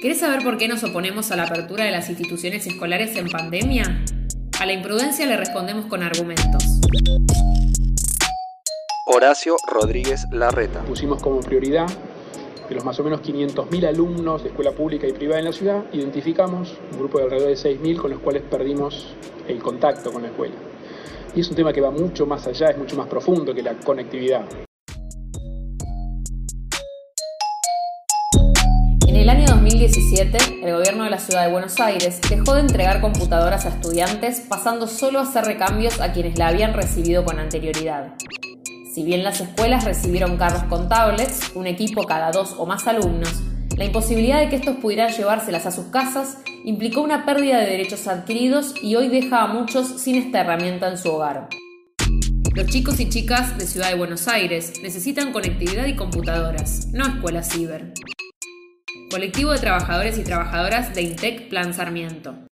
¿Querés saber por qué nos oponemos a la apertura de las instituciones escolares en pandemia? A la imprudencia le respondemos con argumentos. Horacio Rodríguez Larreta. Pusimos como prioridad de los más o menos 500.000 alumnos de escuela pública y privada en la ciudad, identificamos un grupo de alrededor de 6.000 con los cuales perdimos el contacto con la escuela. Y es un tema que va mucho más allá, es mucho más profundo que la conectividad. En el año 2017, el gobierno de la Ciudad de Buenos Aires dejó de entregar computadoras a estudiantes, pasando solo a hacer recambios a quienes la habían recibido con anterioridad. Si bien las escuelas recibieron carros con tablets, un equipo cada 2 o más alumnos, la imposibilidad de que estos pudieran llevárselas a sus casas implicó una pérdida de derechos adquiridos y hoy deja a muchos sin esta herramienta en su hogar. Los chicos y chicas de Ciudad de Buenos Aires necesitan conectividad y computadoras, no escuelas ciber. Colectivo de trabajadores y trabajadoras de Intec Plan Sarmiento.